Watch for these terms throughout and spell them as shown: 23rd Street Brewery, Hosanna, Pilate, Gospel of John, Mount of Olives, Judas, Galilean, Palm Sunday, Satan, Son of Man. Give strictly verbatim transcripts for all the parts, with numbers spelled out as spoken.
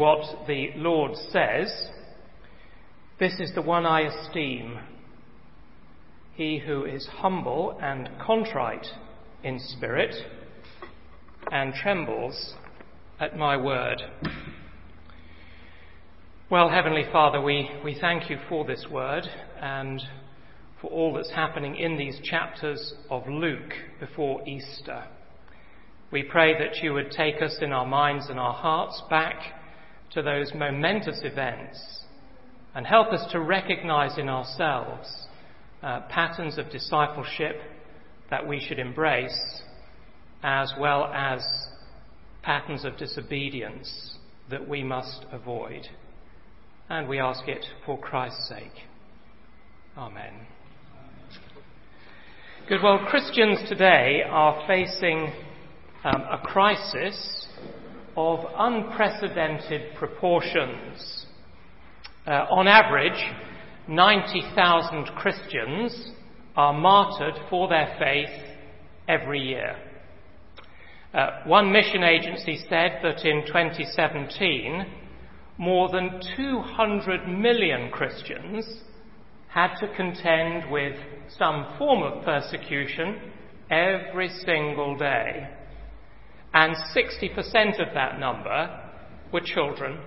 what the Lord says. This is the one I esteem, he who is humble and contrite in spirit and trembles at my word. Well, Heavenly Father, we, we thank you for this word and for all that's happening in these chapters of Luke before Easter. We pray that you would take us in our minds and our hearts back to those momentous events and help us to recognize in ourselves uh, patterns of discipleship that we should embrace, as well as patterns of disobedience that we must avoid. And we ask it for Christ's sake. Amen. Good. Well, Christians today are facing um, a crisis of unprecedented proportions. Uh, on average, ninety thousand Christians are martyred for their faith every year. Uh, one mission agency said that in twenty seventeen, more than two hundred million Christians had to contend with some form of persecution every single day. And sixty percent of that number were children.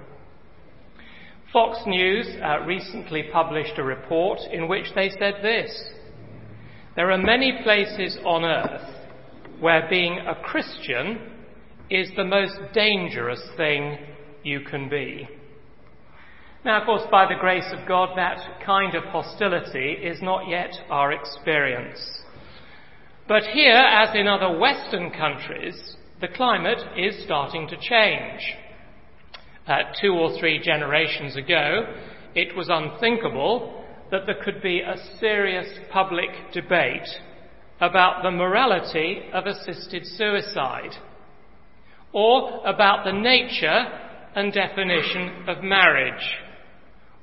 Fox News uh, recently published a report in which they said this: there are many places on earth where being a Christian is the most dangerous thing you can be. Now, of course, by the grace of God, that kind of hostility is not yet our experience. But here, as in other Western countries, the climate is starting to change. Uh, two or three generations ago, it was unthinkable that there could be a serious public debate about the morality of assisted suicide, or about the nature and definition of marriage,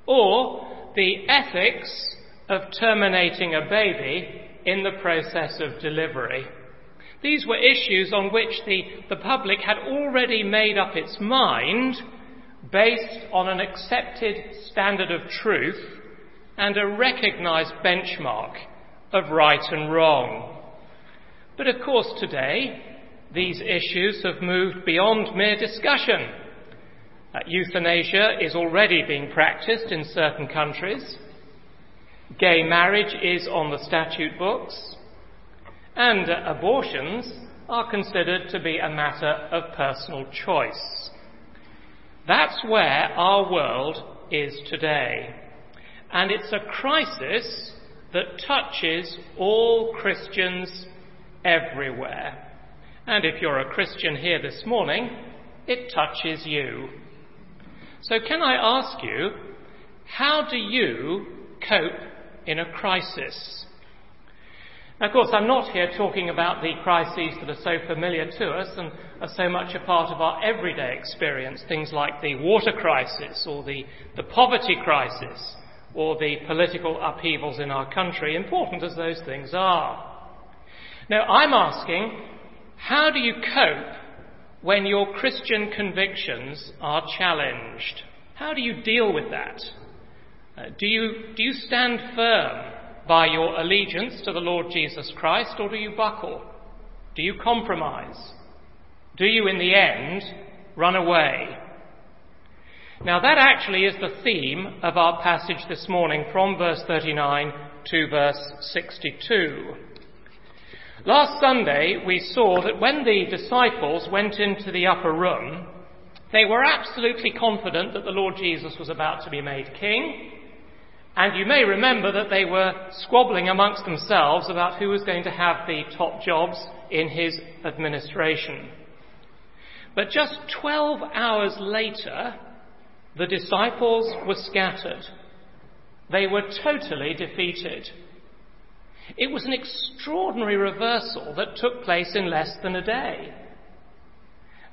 or the ethics of terminating a baby in the process of delivery. These were issues on which the, the public had already made up its mind based on an accepted standard of truth and a recognised benchmark of right and wrong. But of course today, these issues have moved beyond mere discussion. Uh, euthanasia is already being practised in certain countries. Gay marriage is on the statute books. And uh, abortions are considered to be a matter of personal choice. That's where our world is today. And it's a crisis that touches all Christians everywhere. And if you're a Christian here this morning, it touches you. So can I ask you, how do you cope in a crisis? Now, of course, I'm not here talking about the crises that are so familiar to us and are so much a part of our everyday experience, things like the water crisis or the, the poverty crisis, or the political upheavals in our country, important as those things are. Now, I'm asking, how do you cope when your Christian convictions are challenged? How do you deal with that? Uh, do you, do you stand firm by your allegiance to the Lord Jesus Christ, or do you buckle? Do you compromise? Do you, in the end, run away? Now that actually is the theme of our passage this morning, from verse thirty-nine to verse sixty-two. Last Sunday we saw that when the disciples went into the upper room, they were absolutely confident that the Lord Jesus was about to be made king, and you may remember that they were squabbling amongst themselves about who was going to have the top jobs in his administration. But just twelve hours later, the disciples were scattered. They were totally defeated. It was an extraordinary reversal that took place in less than a day.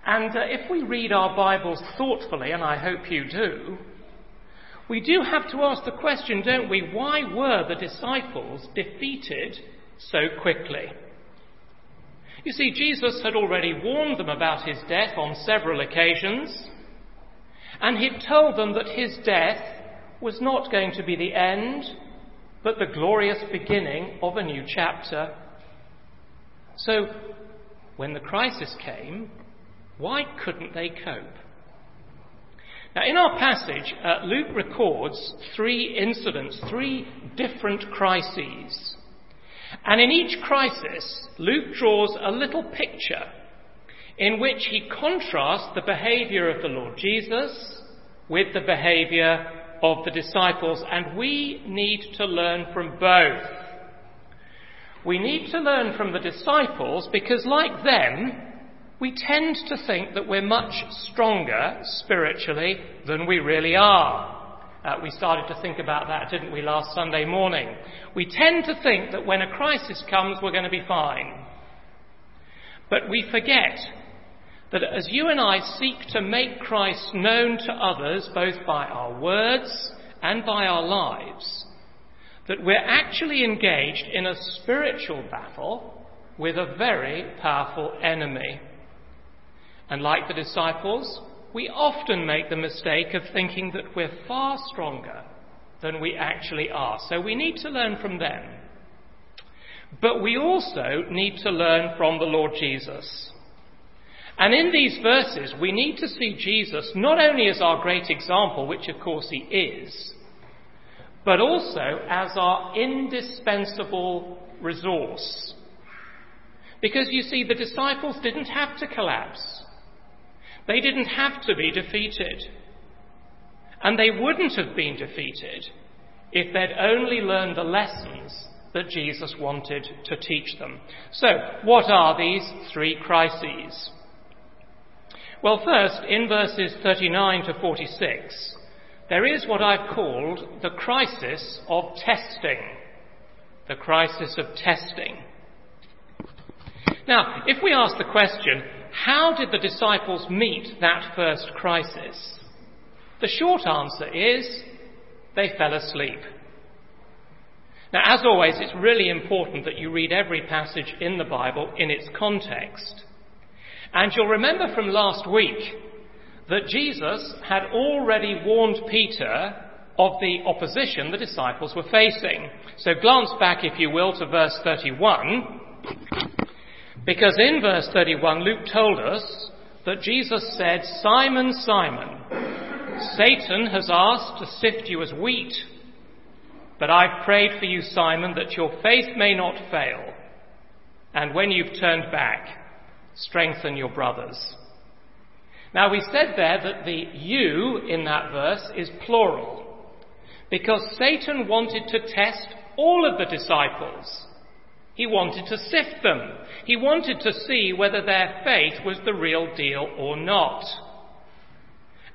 And uh, if we read our Bibles thoughtfully, and I hope you do, we do have to ask the question, don't we, why were the disciples defeated so quickly? You see, Jesus had already warned them about his death on several occasions. And he'd told them that his death was not going to be the end, but the glorious beginning of a new chapter. So, when the crisis came, why couldn't they cope? Now, in our passage, uh, Luke records three incidents, three different crises. And in each crisis, Luke draws a little picture in which he contrasts the behaviour of the Lord Jesus with the behaviour of the disciples, and we need to learn from both. We need to learn from the disciples because, like them, we tend to think that we're much stronger spiritually than we really are. Uh, we started to think about that, didn't we, last Sunday morning? We tend to think that when a crisis comes, we're going to be fine. But we forget that as you and I seek to make Christ known to others, both by our words and by our lives, that we're actually engaged in a spiritual battle with a very powerful enemy. And like the disciples, we often make the mistake of thinking that we're far stronger than we actually are. So we need to learn from them. But we also need to learn from the Lord Jesus. And in these verses, we need to see Jesus not only as our great example, which of course he is, but also as our indispensable resource. Because you see, the disciples didn't have to collapse. They didn't have to be defeated. And they wouldn't have been defeated if they'd only learned the lessons that Jesus wanted to teach them. So, what are these three crises? Well, first, in verses thirty-nine to forty-six, there is what I've called the crisis of testing. The crisis of testing. Now, if we ask the question, how did the disciples meet that first crisis? The short answer is, they fell asleep. Now, as always, it's really important that you read every passage in the Bible in its context. And you'll remember from last week that Jesus had already warned Peter of the opposition the disciples were facing. So glance back, if you will, to verse thirty-one, because in verse thirty-one, Luke told us that Jesus said, "Simon, Simon, Satan has asked to sift you as wheat, but I've prayed for you, Simon, that your faith may not fail, and when you've turned back, strengthen your brothers." Now, we said there that the "you" in that verse is plural, because Satan wanted to test all of the disciples. He wanted to sift them. He wanted to see whether their faith was the real deal or not.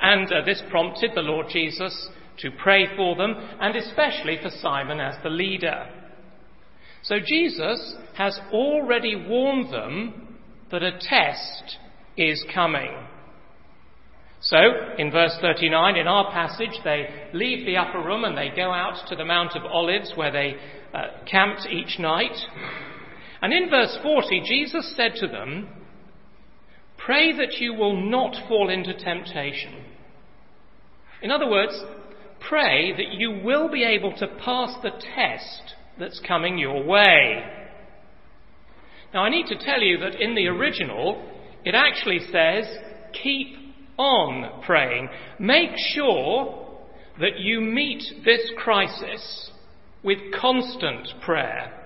And uh, this prompted the Lord Jesus to pray for them, and especially for Simon as the leader. So Jesus has already warned them that a test is coming. So, in verse thirty-nine, in our passage, they leave the upper room and they go out to the Mount of Olives, where they uh, camped each night. And in verse forty, Jesus said to them, "Pray that you will not fall into temptation." In other words, pray that you will be able to pass the test that's coming your way. Now, I need to tell you that in the original, it actually says, keep on praying. Make sure that you meet this crisis with constant prayer.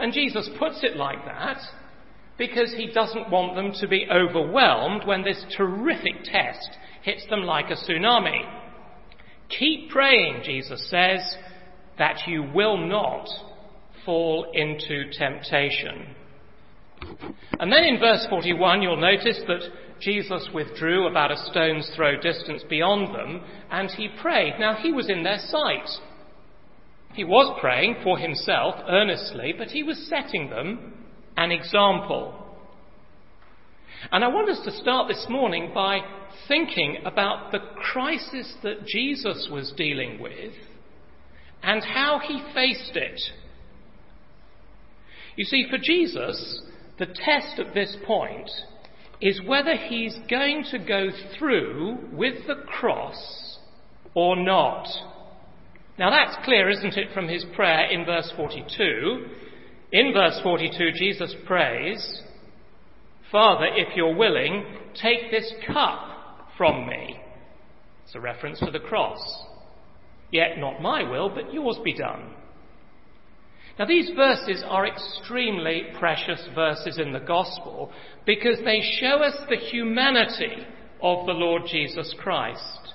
And Jesus puts it like that because he doesn't want them to be overwhelmed when this terrific test hits them like a tsunami. Keep praying, Jesus says, that you will not fall into temptation. And then in verse forty-one, you'll notice that Jesus withdrew about a stone's throw distance beyond them, and he prayed. Now, he was in their sight. He was praying for himself earnestly, but he was setting them an example. And I want us to start this morning by thinking about the crisis that Jesus was dealing with and how he faced it. You see, for Jesus, the test at this point is whether he's going to go through with the cross or not. Now that's clear, isn't it, from his prayer in verse forty-two. In verse forty-two, Jesus prays, "Father, if you're willing, take this cup from me." It's a reference to the cross. "Yet not my will, but yours be done." Now these verses are extremely precious verses in the gospel because they show us the humanity of the Lord Jesus Christ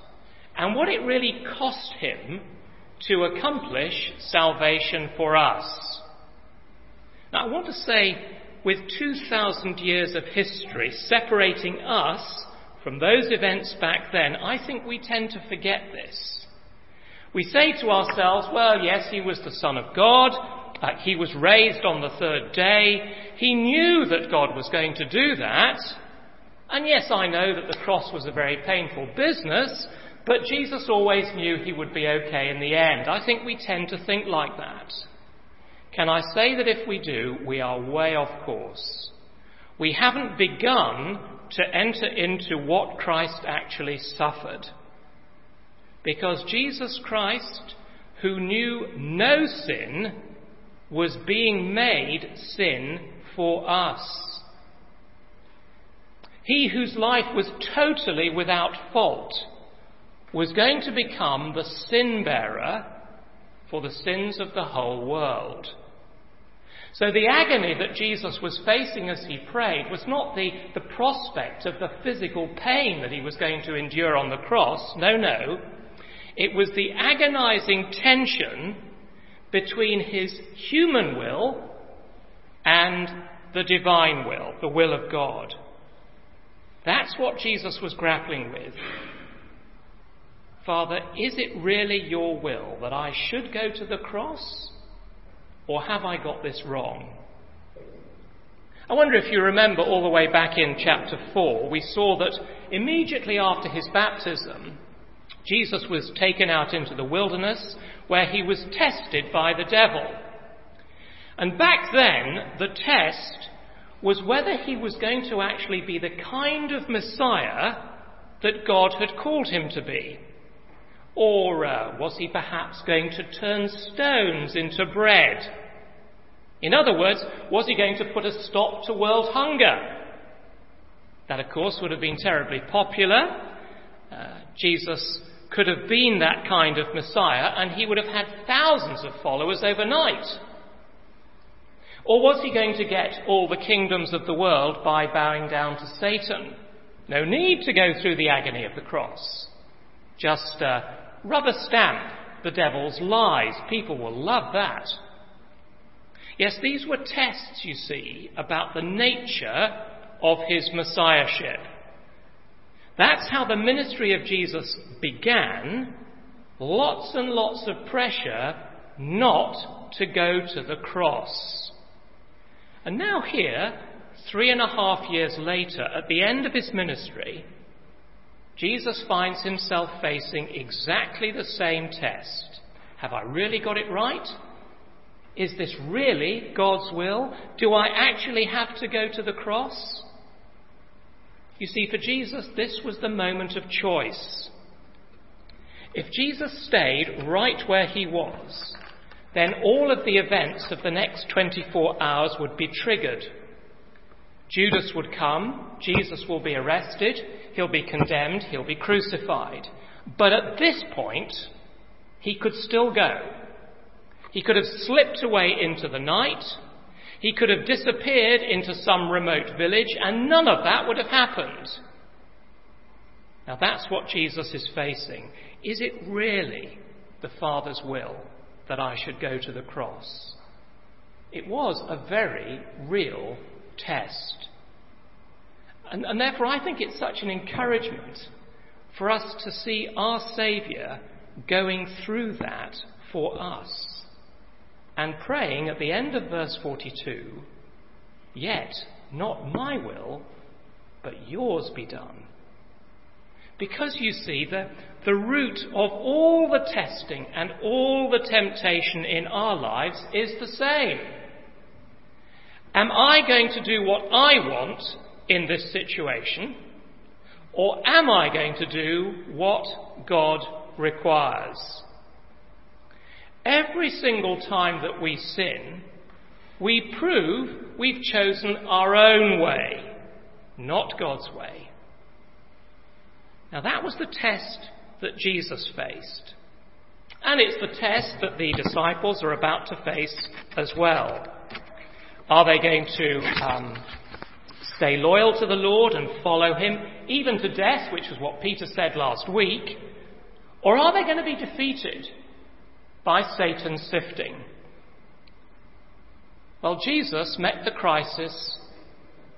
and what it really cost him to accomplish salvation for us. Now I want to say, with two thousand years of history separating us from those events back then, I think we tend to forget this. We say to ourselves, well, yes, he was the Son of God. Uh, he was raised on the third day. He knew that God was going to do that. And yes, I know that the cross was a very painful business, but Jesus always knew he would be okay in the end. I think we tend to think like that. Can I say that if we do, we are way off course? We haven't begun to enter into what Christ actually suffered. Because Jesus Christ, who knew no sin, was being made sin for us. He whose life was totally without fault was going to become the sin bearer for the sins of the whole world. So the agony that Jesus was facing as he prayed was not the, the prospect of the physical pain that he was going to endure on the cross. No, no. It was the agonizing tension between his human will and the divine will, the will of God. That's what Jesus was grappling with. Father, is it really your will that I should go to the cross? Or have I got this wrong? I wonder if you remember all the way back in chapter four, we saw that immediately after his baptism, Jesus was taken out into the wilderness where he was tested by the devil. And back then, the test was whether he was going to actually be the kind of Messiah that God had called him to be. Or uh, was he perhaps going to turn stones into bread? In other words, was he going to put a stop to world hunger? That, of course, would have been terribly popular. Uh, Jesus could have been that kind of Messiah and he would have had thousands of followers overnight. Or was he going to get all the kingdoms of the world by bowing down to Satan? No need to go through the agony of the cross. Just uh, rubber stamp the devil's lies. People will love that. Yes, these were tests, you see, about the nature of his messiahship. That's how the ministry of Jesus began. Lots and lots of pressure not to go to the cross. And now here, three and a half years later, at the end of his ministry, Jesus finds himself facing exactly the same test. Have I really got it right? Is this really God's will? Do I actually have to go to the cross? You see, for Jesus, this was the moment of choice. If Jesus stayed right where he was, then all of the events of the next twenty-four hours would be triggered. Judas would come, Jesus will be arrested, he'll be condemned, he'll be crucified. But at this point, he could still go. He could have slipped away into the night, he could have disappeared into some remote village, and none of that would have happened. Now that's what Jesus is facing. Is it really the Father's will that I should go to the cross? It was a very real test. And, and therefore I think it's such an encouragement for us to see our Saviour going through that for us and praying at the end of verse forty-two, "Yet not my will, but yours be done." Because you see, the, the root of all the testing and all the temptation in our lives is the same. Am I going to do what I want in this situation? Or am I going to do what God requires? Every single time that we sin, we prove we've chosen our own way, not God's way. Now that was the test that Jesus faced. And it's the test that the disciples are about to face as well. Are they going to um, stay loyal to the Lord and follow him, even to death, which was what Peter said last week? Or are they going to be defeated by Satan's sifting? Well, Jesus met the crisis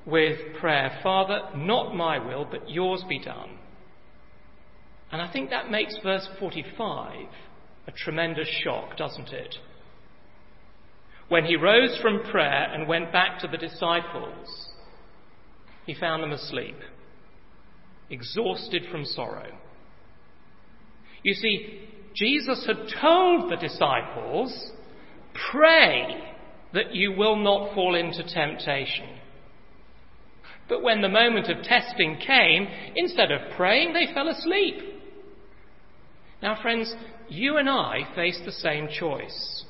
with prayer. Father, not my will, but yours be done. And I think that makes verse forty-five a tremendous shock, doesn't it? When he rose from prayer and went back to the disciples, he found them asleep, exhausted from sorrow. You see, Jesus had told the disciples, pray that you will not fall into temptation. But when the moment of testing came, instead of praying, they fell asleep. Now, friends, you and I face the same choice.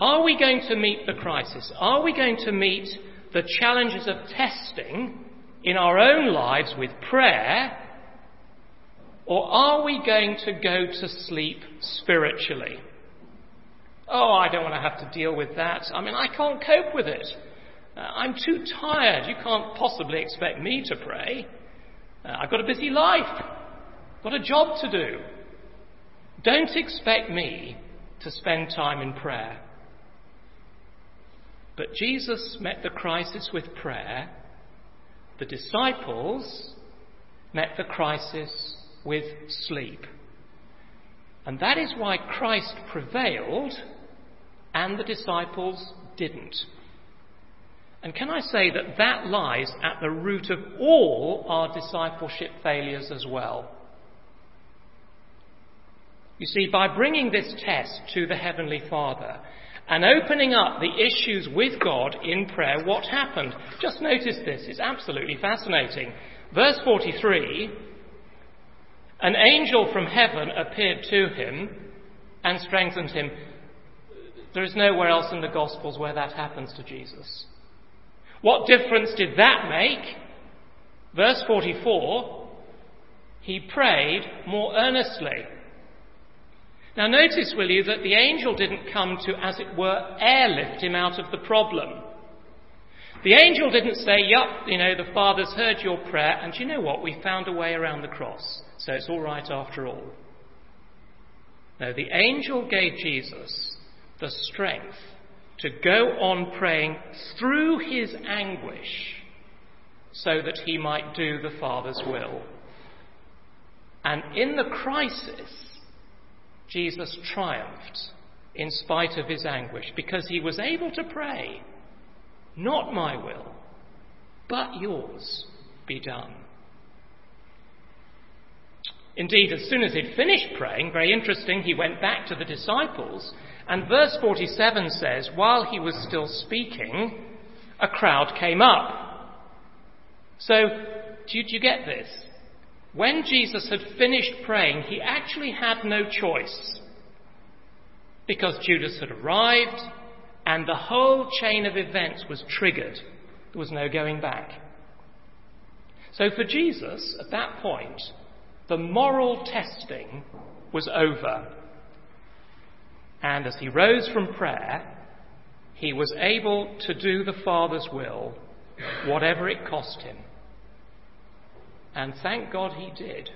Are we going to meet the crisis? Are we going to meet the challenges of testing in our own lives with prayer? Or are we going to go to sleep spiritually? Oh, I don't want to have to deal with that. I mean, I can't cope with it. Uh, I'm too tired. You can't possibly expect me to pray. Uh, I've got a busy life. Got a job to do. Don't expect me to spend time in prayer. But Jesus met the crisis with prayer. The disciples met the crisis with sleep. And that is why Christ prevailed and the disciples didn't. And can I say that that lies at the root of all our discipleship failures as well? You see, by bringing this test to the Heavenly Father and opening up the issues with God in prayer, what happened? Just notice this, it's absolutely fascinating. Verse forty-three, an angel from heaven appeared to him and strengthened him. There is nowhere else in the Gospels where that happens to Jesus. What difference did that make? Verse forty-four, he prayed more earnestly. Now notice, will you, that the angel didn't come to, as it were, airlift him out of the problem. The angel didn't say, yup, you know, the Father's heard your prayer, and you know what, we found a way around the cross, so it's all right after all. No, the angel gave Jesus the strength to go on praying through his anguish so that he might do the Father's will. And in the crisis, Jesus triumphed in spite of his anguish because he was able to pray, not my will, but yours be done. Indeed, as soon as he'd finished praying, very interesting, he went back to the disciples. And verse forty-seven says, while he was still speaking, a crowd came up. So, do, do you get this? When Jesus had finished praying, he actually had no choice, because Judas had arrived and the whole chain of events was triggered. There was no going back. So for Jesus, at that point, the moral testing was over. And as he rose from prayer, he was able to do the Father's will, whatever it cost him. And thank God he did,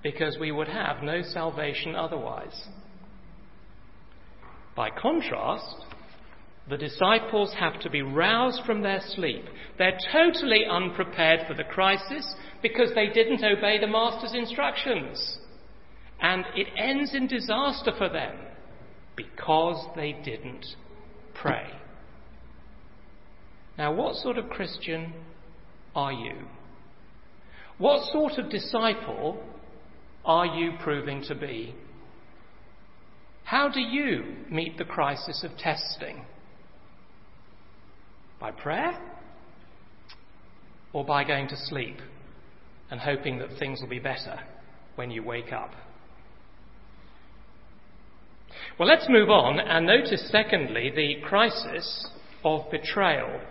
because we would have no salvation otherwise. By contrast, the disciples have to be roused from their sleep. They're totally unprepared for the crisis because they didn't obey the Master's instructions. And it ends in disaster for them, because they didn't pray. Now, what sort of Christian are you? What sort of disciple are you proving to be? How do you meet the crisis of testing? By prayer? or by going to sleep and hoping that things will be better when you wake up. Well, let's move on and notice, secondly, the crisis of betrayal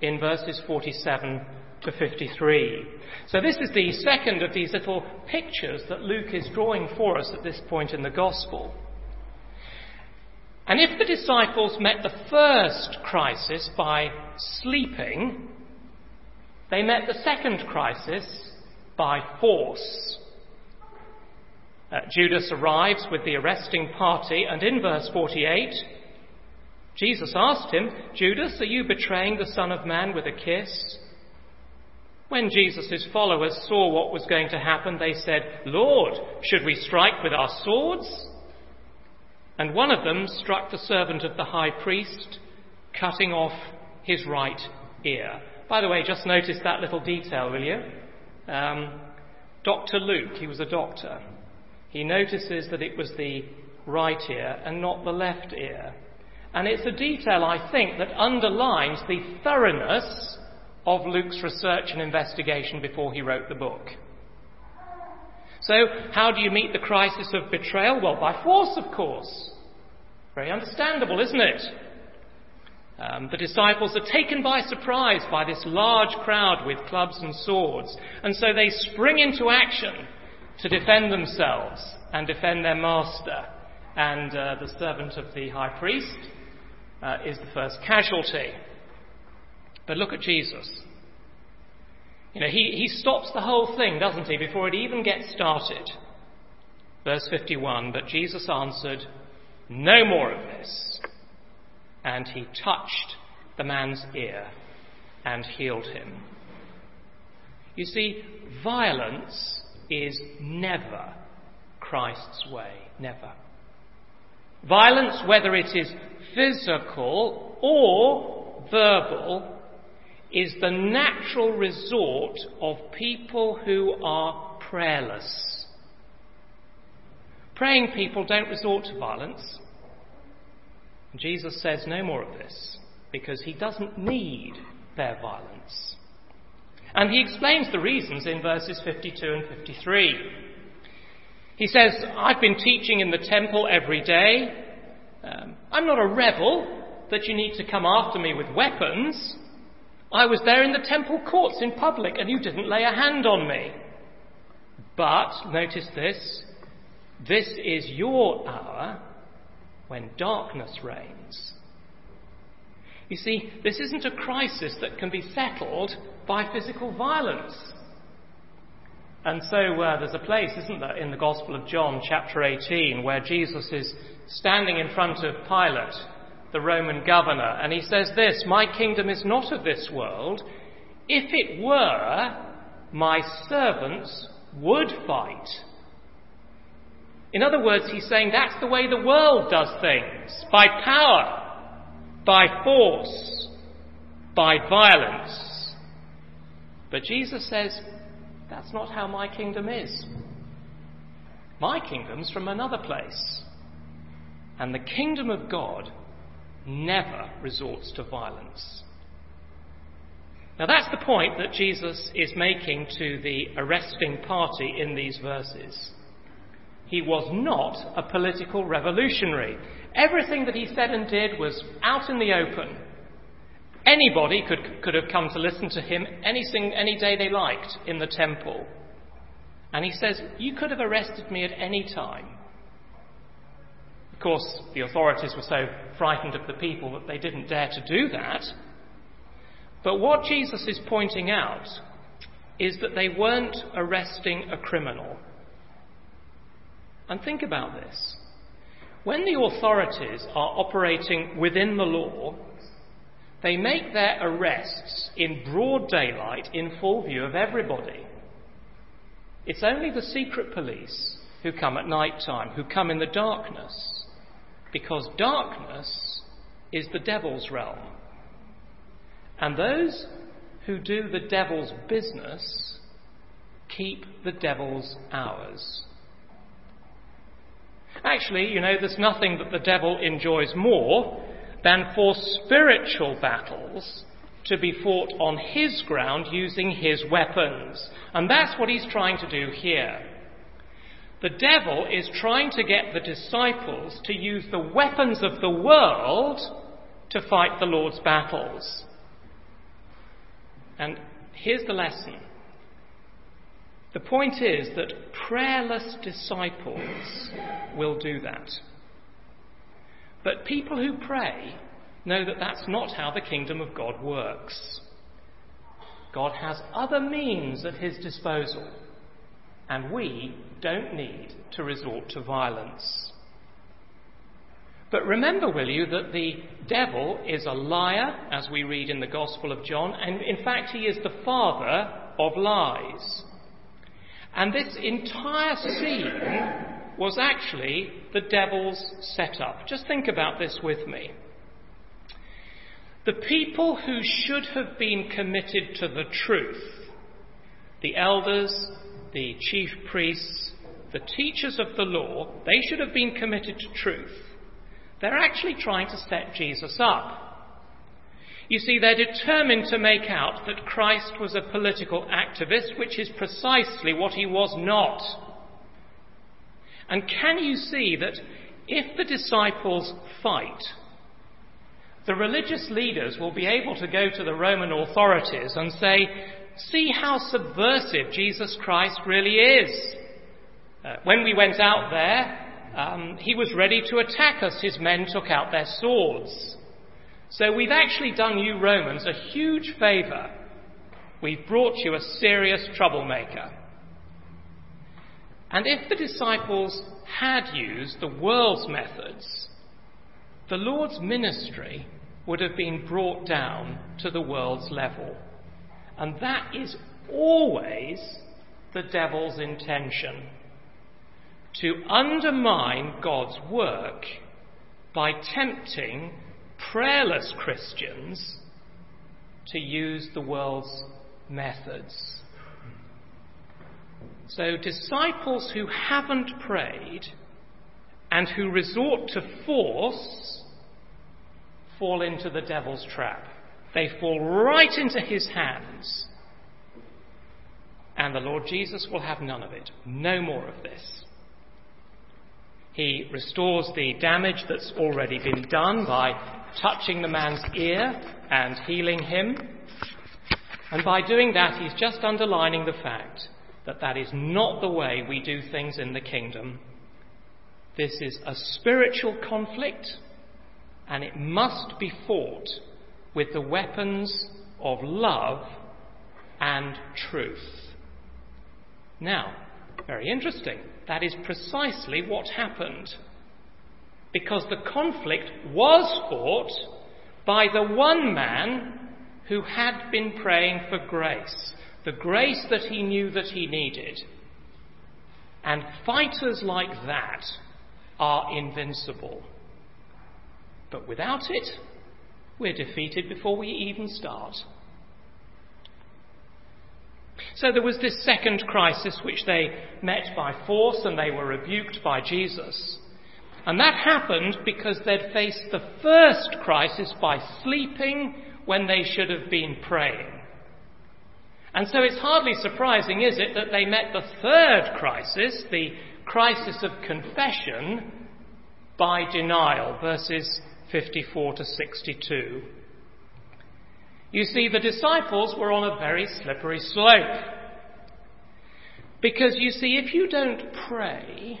in verses forty-seven to fifty-three. So this is the second of these little pictures that Luke is drawing for us at this point in the Gospel. And if the disciples met the first crisis by sleeping, they met the second crisis by force. Uh, Judas arrives with the arresting party, and in verse forty-eight, Jesus asked him, "Judas, are you betraying the Son of Man with a kiss?" When Jesus' followers saw what was going to happen, they said, "Lord, should we strike with our swords?" And one of them struck the servant of the high priest, cutting off his right ear. By the way, just notice that little detail, will you? Um, Doctor Luke, he was a doctor. He notices that it was the right ear and not the left ear. And it's a detail, I think, that underlines the thoroughness of Luke's research and investigation before he wrote the book. So, how do you meet the crisis of betrayal? Well, by force, of course. Very understandable, isn't it? Um, the disciples are taken by surprise by this large crowd with clubs and swords, and so they spring into action to defend themselves and defend their master. And uh, the servant of the high priest uh, is the first casualty. But look at Jesus. You know, he, he stops the whole thing, doesn't he, before it even gets started. Verse fifty-one, "But Jesus answered, 'No more of this.' And he touched the man's ear and healed him." You see, violence is never Christ's way. Never. Violence, whether it is physical or verbal, is the natural resort of people who are prayerless. Praying people don't resort to violence. Jesus says no more of this, because he doesn't need their violence. And he explains the reasons in verses fifty-two and fifty-three. He says, "I've been teaching in the temple every day. Um, I'm not a rebel that you need to come after me with weapons. I was there in the temple courts in public and you didn't lay a hand on me. But," notice this, "this is your hour when darkness reigns." You see, this isn't a crisis that can be settled by physical violence. And so uh, there's a place, isn't there, in the Gospel of John, chapter eighteen, where Jesus is standing in front of Pilate, the Roman governor, and he says this, "My kingdom is not of this world. If it were, my servants would fight." In other words, he's saying that's the way the world does things, by power, by force, by violence. But Jesus says, that's not how my kingdom is. My kingdom's from another place. And the kingdom of God never resorts to violence. Now that's the point that Jesus is making to the arresting party in these verses. He was not a political revolutionary. Everything that he said and did was out in the open. Anybody could could have come to listen to him anything, any day they liked in the temple. And he says, you could have arrested me at any time. Of course, the authorities were so frightened of the people that they didn't dare to do that. But what Jesus is pointing out is that they weren't arresting a criminal. And think about this. When the authorities are operating within the law, they make their arrests in broad daylight in full view of everybody. It's only the secret police who come at night time, who come in the darkness, because darkness is the devil's realm. And those who do the devil's business keep the devil's hours. Actually, you know, there's nothing that the devil enjoys more than for spiritual battles to be fought on his ground using his weapons. And that's what he's trying to do here. The devil is trying to get the disciples to use the weapons of the world to fight the Lord's battles. And here's the lesson. The point is that prayerless disciples will do that. But people who pray know that that's not how the kingdom of God works. God has other means at his disposal, and we don't need to resort to violence. But remember, will you, that the devil is a liar, as we read in the Gospel of John, and in fact he is the father of lies. And this entire scene was actually the devil's setup. Just think about this with me. The people who should have been committed to the truth, the elders, the chief priests, the teachers of the law, they should have been committed to truth. They're actually trying to set Jesus up. You see, they're determined to make out that Christ was a political activist, which is precisely what he was not. And can you see that if the disciples fight, the religious leaders will be able to go to the Roman authorities and say, see how subversive Jesus Christ really is. Uh, when we went out there, um, he was ready to attack us. His men took out their swords. So we've actually done you Romans a huge favour. We've brought you a serious troublemaker. And if the disciples had used the world's methods, the Lord's ministry would have been brought down to the world's level. And that is always the devil's intention, to undermine God's work by tempting prayerless Christians to use the world's methods. So disciples who haven't prayed and who resort to force fall into the devil's trap. They fall right into his hands. And the Lord Jesus will have none of it. No more of this. He restores the damage that's already been done by touching the man's ear and healing him. And by doing that, he's just underlining the fact that that is not the way we do things in the kingdom. This is a spiritual conflict, and it must be fought with the weapons of love and truth. Now, very interesting. That is precisely what happened. Because the conflict was fought by the one man who had been praying for grace, the grace that he knew that he needed. And fighters like that are invincible. But without it, we're defeated before we even start. So there was this second crisis which they met by force and they were rebuked by Jesus. And that happened because they'd faced the first crisis by sleeping when they should have been praying. And so it's hardly surprising, is it, that they met the third crisis, the crisis of confession, by denial, verses fifty-four to sixty-two. You see, the disciples were on a very slippery slope. Because, you see, if you don't pray,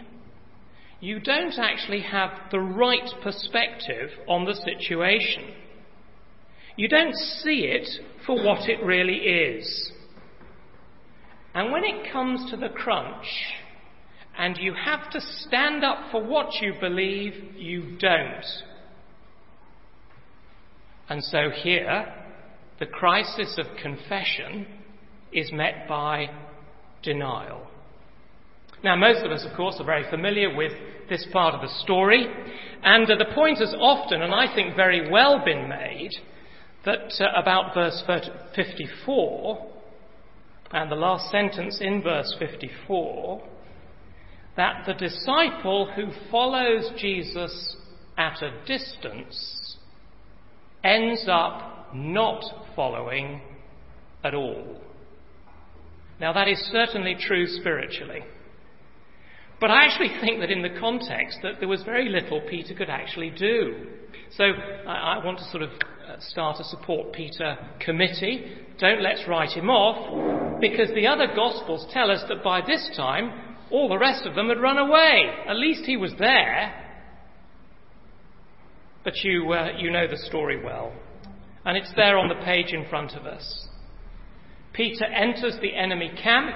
you don't actually have the right perspective on the situation. You don't see it for what it really is. And when it comes to the crunch, and you have to stand up for what you believe, you don't. And so here, the crisis of confession is met by denial. Now, most of us, of course, are very familiar with this part of the story, and uh, the point has often, and I think very well, been made that uh, about verse fifty-four, and the last sentence in verse fifty-four, that the disciple who follows Jesus at a distance ends up not following at all. Now that is certainly true spiritually. But I actually think that in the context that there was very little Peter could actually do. So I, I want to sort of start a support Peter committee. Don't let's write him off, because the other Gospels tell us that by this time all the rest of them had run away. At least he was there. But you, uh, you know the story well. And it's there on the page in front of us. Peter enters the enemy camp.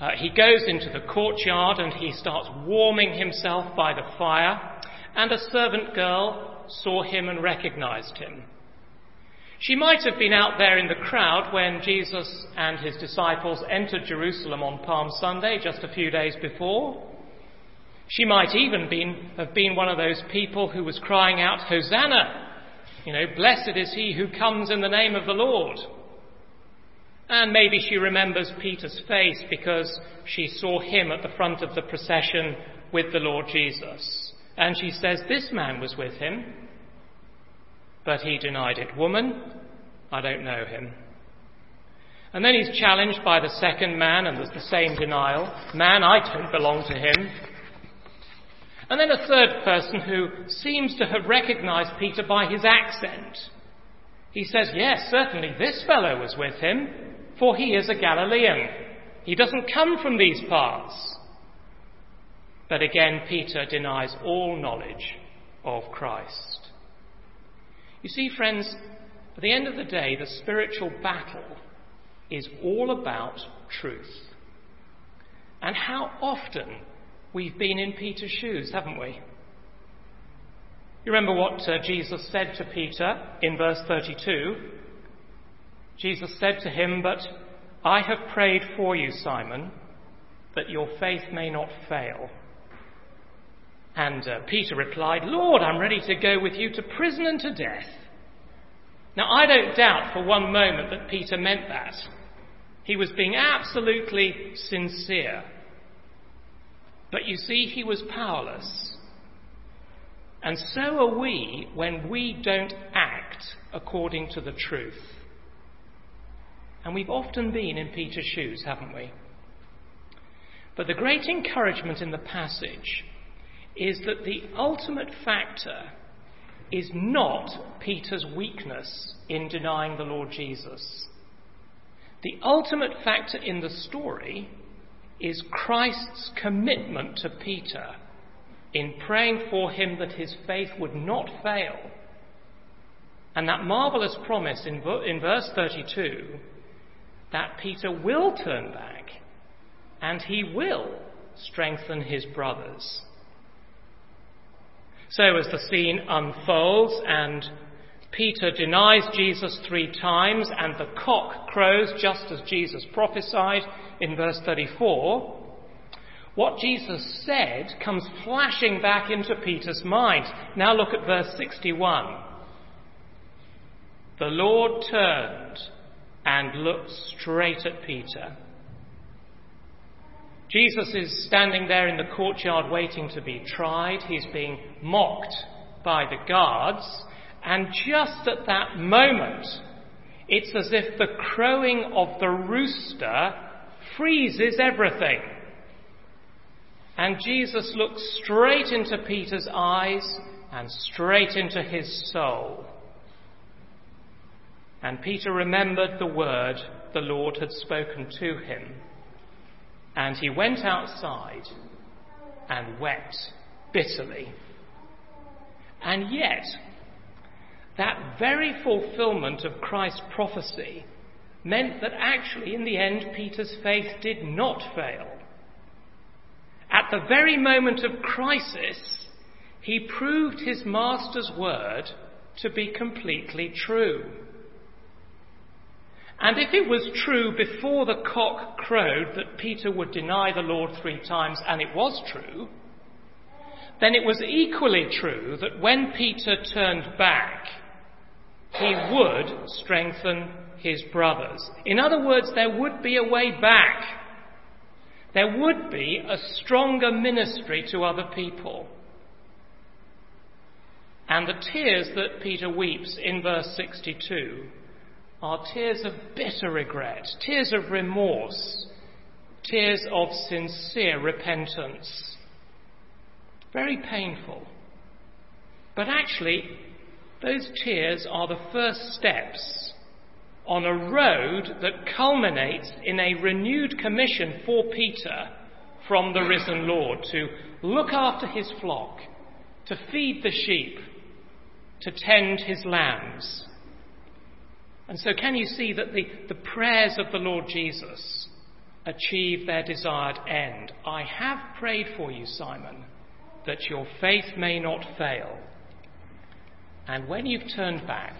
Uh, he goes into the courtyard and he starts warming himself by the fire. And a servant girl saw him and recognized him. She might have been out there in the crowd when Jesus and his disciples entered Jerusalem on Palm Sunday just a few days before. She might even been, have been one of those people who was crying out, "Hosanna!" You know, "Blessed is he who comes in the name of the Lord." And maybe she remembers Peter's face because she saw him at the front of the procession with the Lord Jesus. And she says, "This man was with him." But he denied it. "Woman, I don't know him." And then he's challenged by the second man, and there's the same denial. "Man, I don't belong to him." And then a third person who seems to have recognized Peter by his accent. He says, "Yes, certainly this fellow was with him, for he is a Galilean. He doesn't come from these parts." But again, Peter denies all knowledge of Christ. You see, friends, at the end of the day, the spiritual battle is all about truth. And how often we've been in Peter's shoes, haven't we? You remember what uh, Jesus said to Peter in verse thirty-two? Jesus said to him, "But I have prayed for you, Simon, that your faith may not fail." And uh, Peter replied, "Lord, I'm ready to go with you to prison and to death." Now, I don't doubt for one moment that Peter meant that. He was being absolutely sincere. But you see, he was powerless. And so are we when we don't act according to the truth. And we've often been in Peter's shoes, haven't we? But the great encouragement in the passage is that the ultimate factor is not Peter's weakness in denying the Lord Jesus. The ultimate factor in the story is Christ's commitment to Peter in praying for him that his faith would not fail. And that marvellous promise in, in verse thirty-two that Peter will turn back and he will strengthen his brothers. So as the scene unfolds and Peter denies Jesus three times and the cock crows just as Jesus prophesied in verse thirty-four, what Jesus said comes flashing back into Peter's mind. Now look at verse sixty-one. The Lord turned and looked straight at Peter. Jesus is standing there in the courtyard waiting to be tried. He's being mocked by the guards. And just at that moment, it's as if the crowing of the rooster freezes everything. And Jesus looks straight into Peter's eyes and straight into his soul. And Peter remembered the word the Lord had spoken to him. And he went outside and wept bitterly. And yet, that very fulfillment of Christ's prophecy meant that actually, in the end, Peter's faith did not fail. At the very moment of crisis, he proved his master's word to be completely true. And if it was true before the cock crowed that Peter would deny the Lord three times, and it was true, then it was equally true that when Peter turned back, he would strengthen his brothers. In other words, there would be a way back. There would be a stronger ministry to other people. And the tears that Peter weeps in verse sixty-two are tears of bitter regret, tears of remorse, tears of sincere repentance. Very painful. But actually, those tears are the first steps on a road that culminates in a renewed commission for Peter from the risen Lord to look after his flock, to feed the sheep, to tend his lambs. And so can you see that the, the prayers of the Lord Jesus achieve their desired end? I have prayed for you, Simon, that your faith may not fail. And when you've turned back,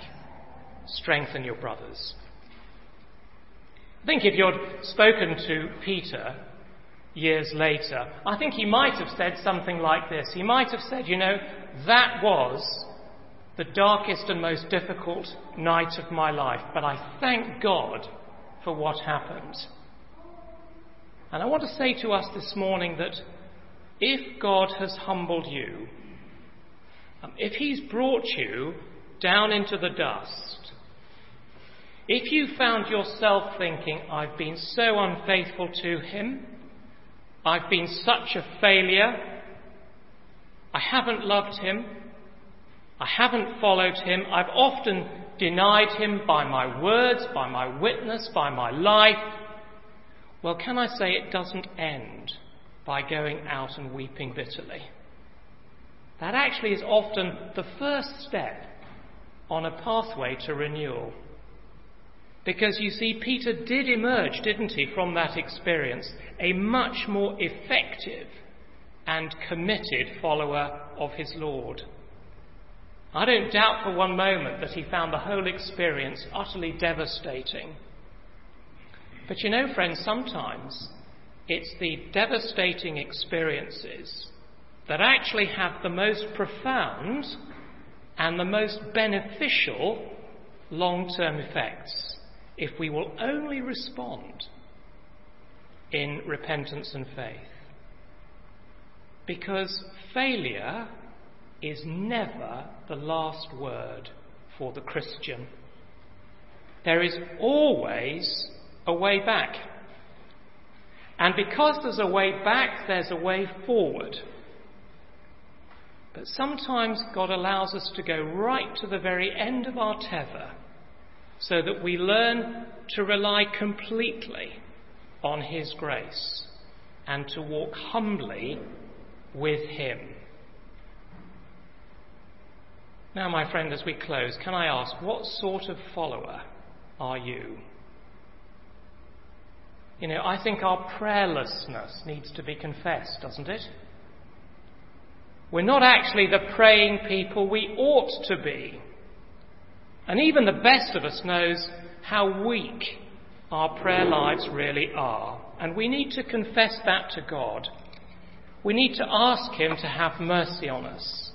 strengthen your brothers. I think if you'd spoken to Peter years later, I think he might have said something like this. He might have said, you know, that was the darkest and most difficult night of my life, but I thank God for what happened. And I want to say to us this morning that if God has humbled you, if he's brought you down into the dust, if you found yourself thinking, I've been so unfaithful to him, I've been such a failure, I haven't loved him, I haven't followed him, I've often denied him by my words, by my witness, by my life, well, can I say it doesn't end by going out and weeping bitterly? That actually is often the first step on a pathway to renewal. Because you see, Peter did emerge, didn't he, from that experience, a much more effective and committed follower of his Lord. I don't doubt for one moment that he found the whole experience utterly devastating. But you know, friends, sometimes it's the devastating experiences that actually have the most profound and the most beneficial long-term effects if we will only respond in repentance and faith. Because failure is never the last word for the Christian. There is always a way back. And because there's a way back, there's a way forward. But sometimes God allows us to go right to the very end of our tether so that we learn to rely completely on his grace and to walk humbly with him. Now, my friend, as we close, can I ask, what sort of follower are you? You know, I think our prayerlessness needs to be confessed, doesn't it? We're not actually the praying people we ought to be. And even the best of us knows how weak our prayer lives really are. And we need to confess that to God. We need to ask him to have mercy on us.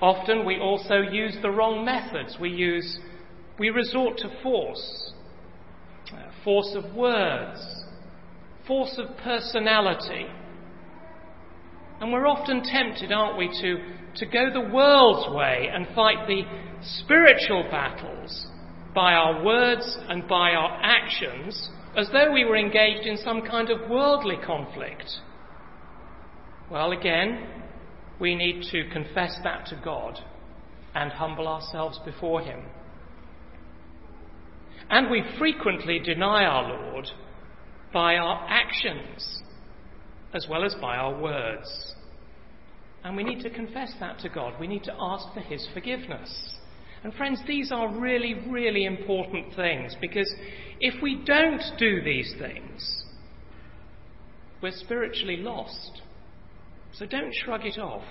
Often we also use the wrong methods. We use, we resort to force. Force of words. Force of personality. And we're often tempted, aren't we, to, to go the world's way and fight the spiritual battles by our words and by our actions as though we were engaged in some kind of worldly conflict. Well, again, we need to confess that to God and humble ourselves before him. And we frequently deny our Lord by our actions, as well as by our words. And we need to confess that to God. We need to ask for his forgiveness. And friends, these are really, really important things, because if we don't do these things, we're spiritually lost. So don't shrug it off.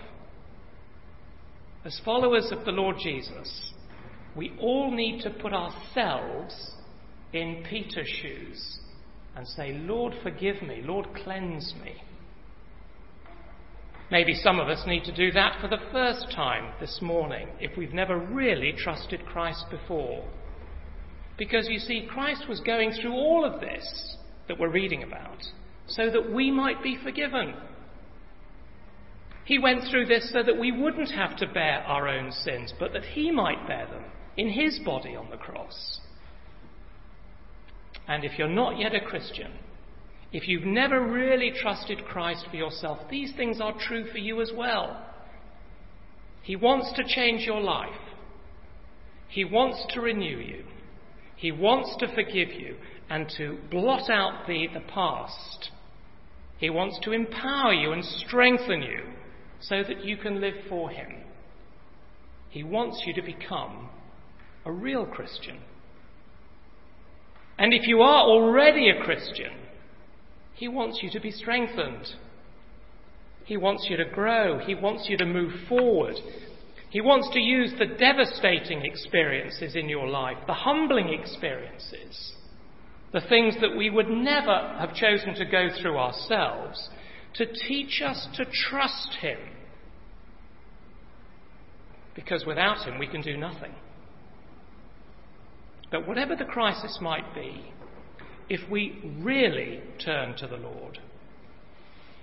As followers of the Lord Jesus, we all need to put ourselves in Peter's shoes and say, Lord, forgive me, Lord, cleanse me. Maybe some of us need to do that for the first time this morning if we've never really trusted Christ before. Because you see, Christ was going through all of this that we're reading about so that we might be forgiven. He went through this so that we wouldn't have to bear our own sins, but that he might bear them in his body on the cross. And if you're not yet a Christian, if you've never really trusted Christ for yourself, these things are true for you as well. He wants to change your life. He wants to renew you. He wants to forgive you and to blot out the, the past. He wants to empower you and strengthen you so that you can live for him. He wants you to become a real Christian. And if you are already a Christian, he wants you to be strengthened. He wants you to grow. He wants you to move forward. He wants to use the devastating experiences in your life, the humbling experiences, the things that we would never have chosen to go through ourselves, to teach us to trust him. Because without him we can do nothing. But whatever the crisis might be, if we really turn to the Lord,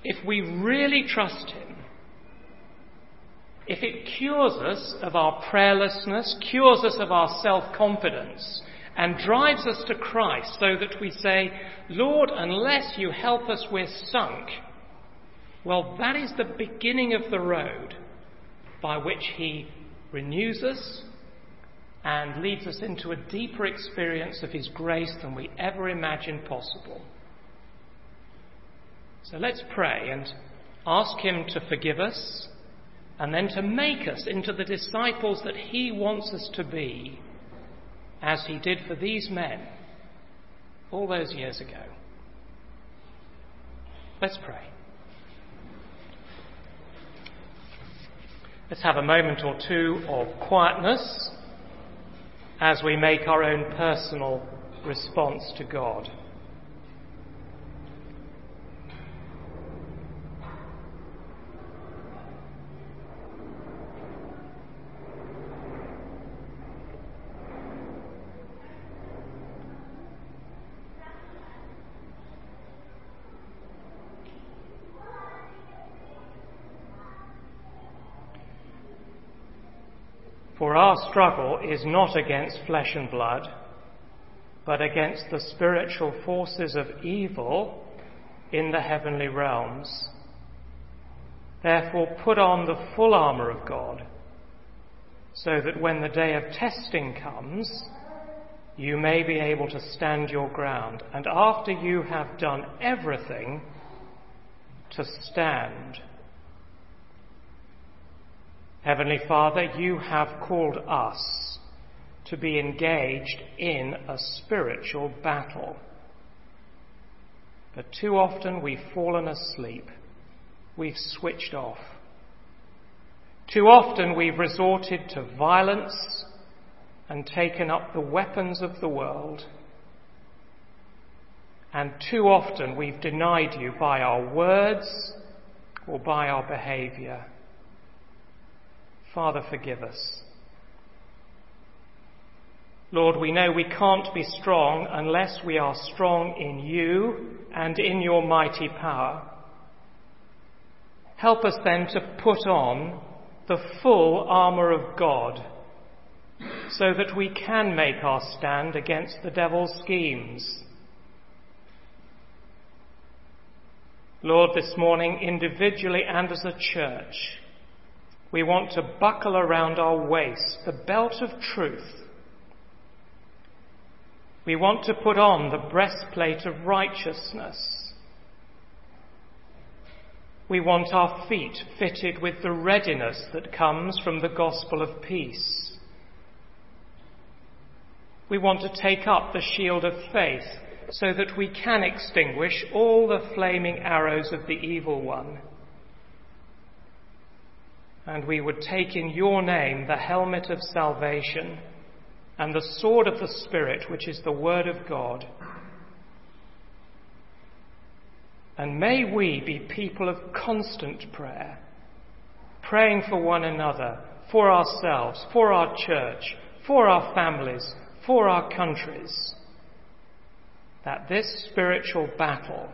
if we really trust him, if it cures us of our prayerlessness, cures us of our self-confidence, and drives us to Christ so that we say, Lord, unless you help us, we're sunk. Well, that is the beginning of the road by which he renews us and leads us into a deeper experience of his grace than we ever imagined possible. So let's pray and ask him to forgive us and then to make us into the disciples that he wants us to be, as he did for these men all those years ago. Let's pray. Let's have a moment or two of quietness as we make our own personal response to God. For our struggle is not against flesh and blood, but against the spiritual forces of evil in the heavenly realms. Therefore, put on the full armour of God, so that when the day of testing comes, you may be able to stand your ground, and after you have done everything, to stand. Heavenly Father, you have called us to be engaged in a spiritual battle. But too often we've fallen asleep. We've switched off. Too often we've resorted to violence and taken up the weapons of the world. And too often we've denied you by our words or by our behaviour. Father, forgive us. Lord, we know we can't be strong unless we are strong in you and in your mighty power. Help us then to put on the full armour of God so that we can make our stand against the devil's schemes. Lord, this morning, individually and as a church, we want to buckle around our waist the belt of truth. We want to put on the breastplate of righteousness. We want our feet fitted with the readiness that comes from the gospel of peace. We want to take up the shield of faith so that we can extinguish all the flaming arrows of the evil one. And we would take in your name the helmet of salvation and the sword of the Spirit, which is the word of God. And may we be people of constant prayer, praying for one another, for ourselves, for our church, for our families, for our countries, that this spiritual battle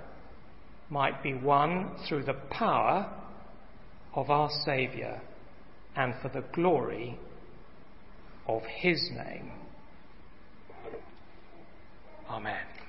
might be won through the power of our Saviour and for the glory of his name. Amen.